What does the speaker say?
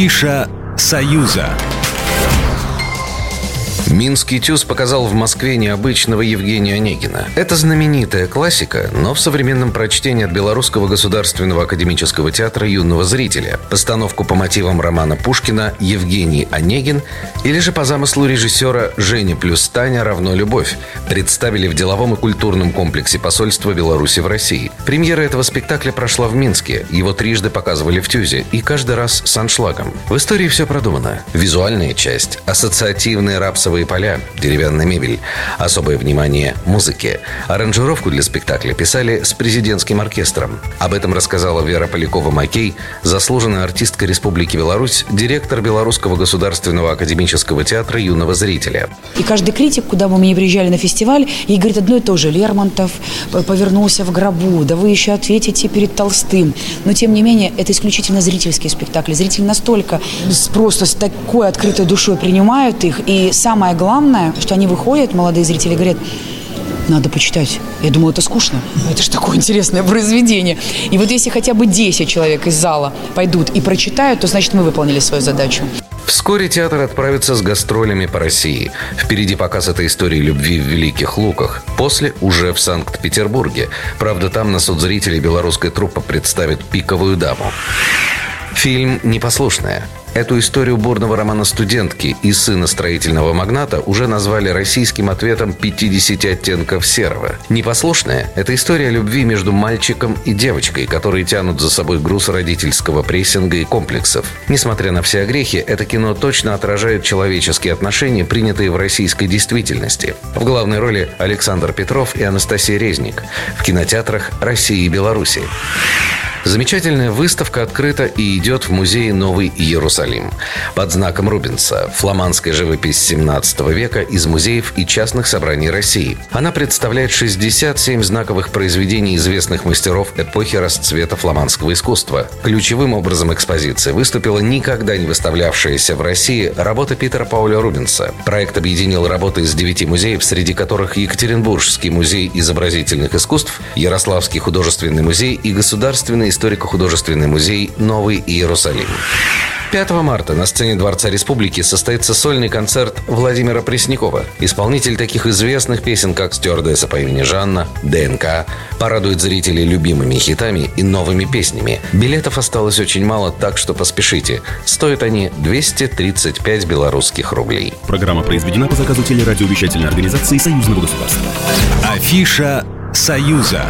Афиша «Союза». Минский ТЮЗ показал в Москве необычного Евгения Онегина. Это знаменитая классика, но в современном прочтении от Белорусского государственного академического театра юного зрителя. Постановку по мотивам романа Пушкина «Евгений Онегин» или же по замыслу режиссера «Женя+Таня=любовь» представили в деловом и культурном комплексе посольства Беларуси в России. Премьера этого спектакля прошла в Минске, его трижды показывали в ТЮЗе и каждый раз с аншлагом. В истории все продумано. Визуальная часть, ассоциативные рапсовые поля, деревянная мебель, особое внимание музыке. Аранжировку для спектакля писали с президентским оркестром. Об этом рассказала Вера Полякова-Макей, заслуженная артистка Республики Беларусь, директор Белорусского государственного академического театра юного зрителя. И каждый критик, куда бы мы ни приезжали на фестиваль, и говорит одно и то же. Лермонтов повернулся в гробу, да вы еще ответите перед Толстым. Но тем не менее, это исключительно зрительские спектакли. Зритель настолько просто с такой открытой душой принимают их, и самое главное, что они выходят, молодые зрители говорят: надо почитать. Я думала, это скучно. Это же такое интересное произведение. И вот если хотя бы 10 человек из зала пойдут и прочитают, то значит мы выполнили свою задачу. Вскоре театр отправится с гастролями по России. Впереди показ этой истории любви в Великих Луках. После уже в Санкт-Петербурге. Правда, там на суд зрителей белорусская труппа представит «Пиковую даму». Фильм «Непослушная». Эту историю бурного романа студентки и сына строительного магната уже назвали российским ответом «50 оттенков серого». «Непослушная» — это история любви между мальчиком и девочкой, которые тянут за собой груз родительского прессинга и комплексов. Несмотря на все огрехи, это кино точно отражает человеческие отношения, принятые в российской действительности. В главной роли Александр Петров и Анастасия Резник. В кинотеатрах России и Беларуси. Замечательная выставка открыта и идет в музее «Новый Иерусалим». Под знаком Рубенса – фламандская живопись XVII века из музеев и частных собраний России. Она представляет 67 знаковых произведений известных мастеров эпохи расцвета фламандского искусства. Ключевым образом экспозиции выступила никогда не выставлявшаяся в России работа Питера Пауля Рубенса. Проект объединил работы из 9 музеев, среди которых Екатеринбургский музей изобразительных искусств, Ярославский художественный музей и Государственный историко-художественный музей «Новый Иерусалим». 5 марта на сцене Дворца Республики состоится сольный концерт Владимира Преснякова. Исполнитель таких известных песен, как «Стюардесса по имени Жанна», «ДНК», порадует зрителей любимыми хитами и новыми песнями. Билетов осталось очень мало, так что поспешите. Стоят они 235 белорусских рублей. Программа произведена по заказу телерадиовещательной организации Союзного государства. Афиша «Союза».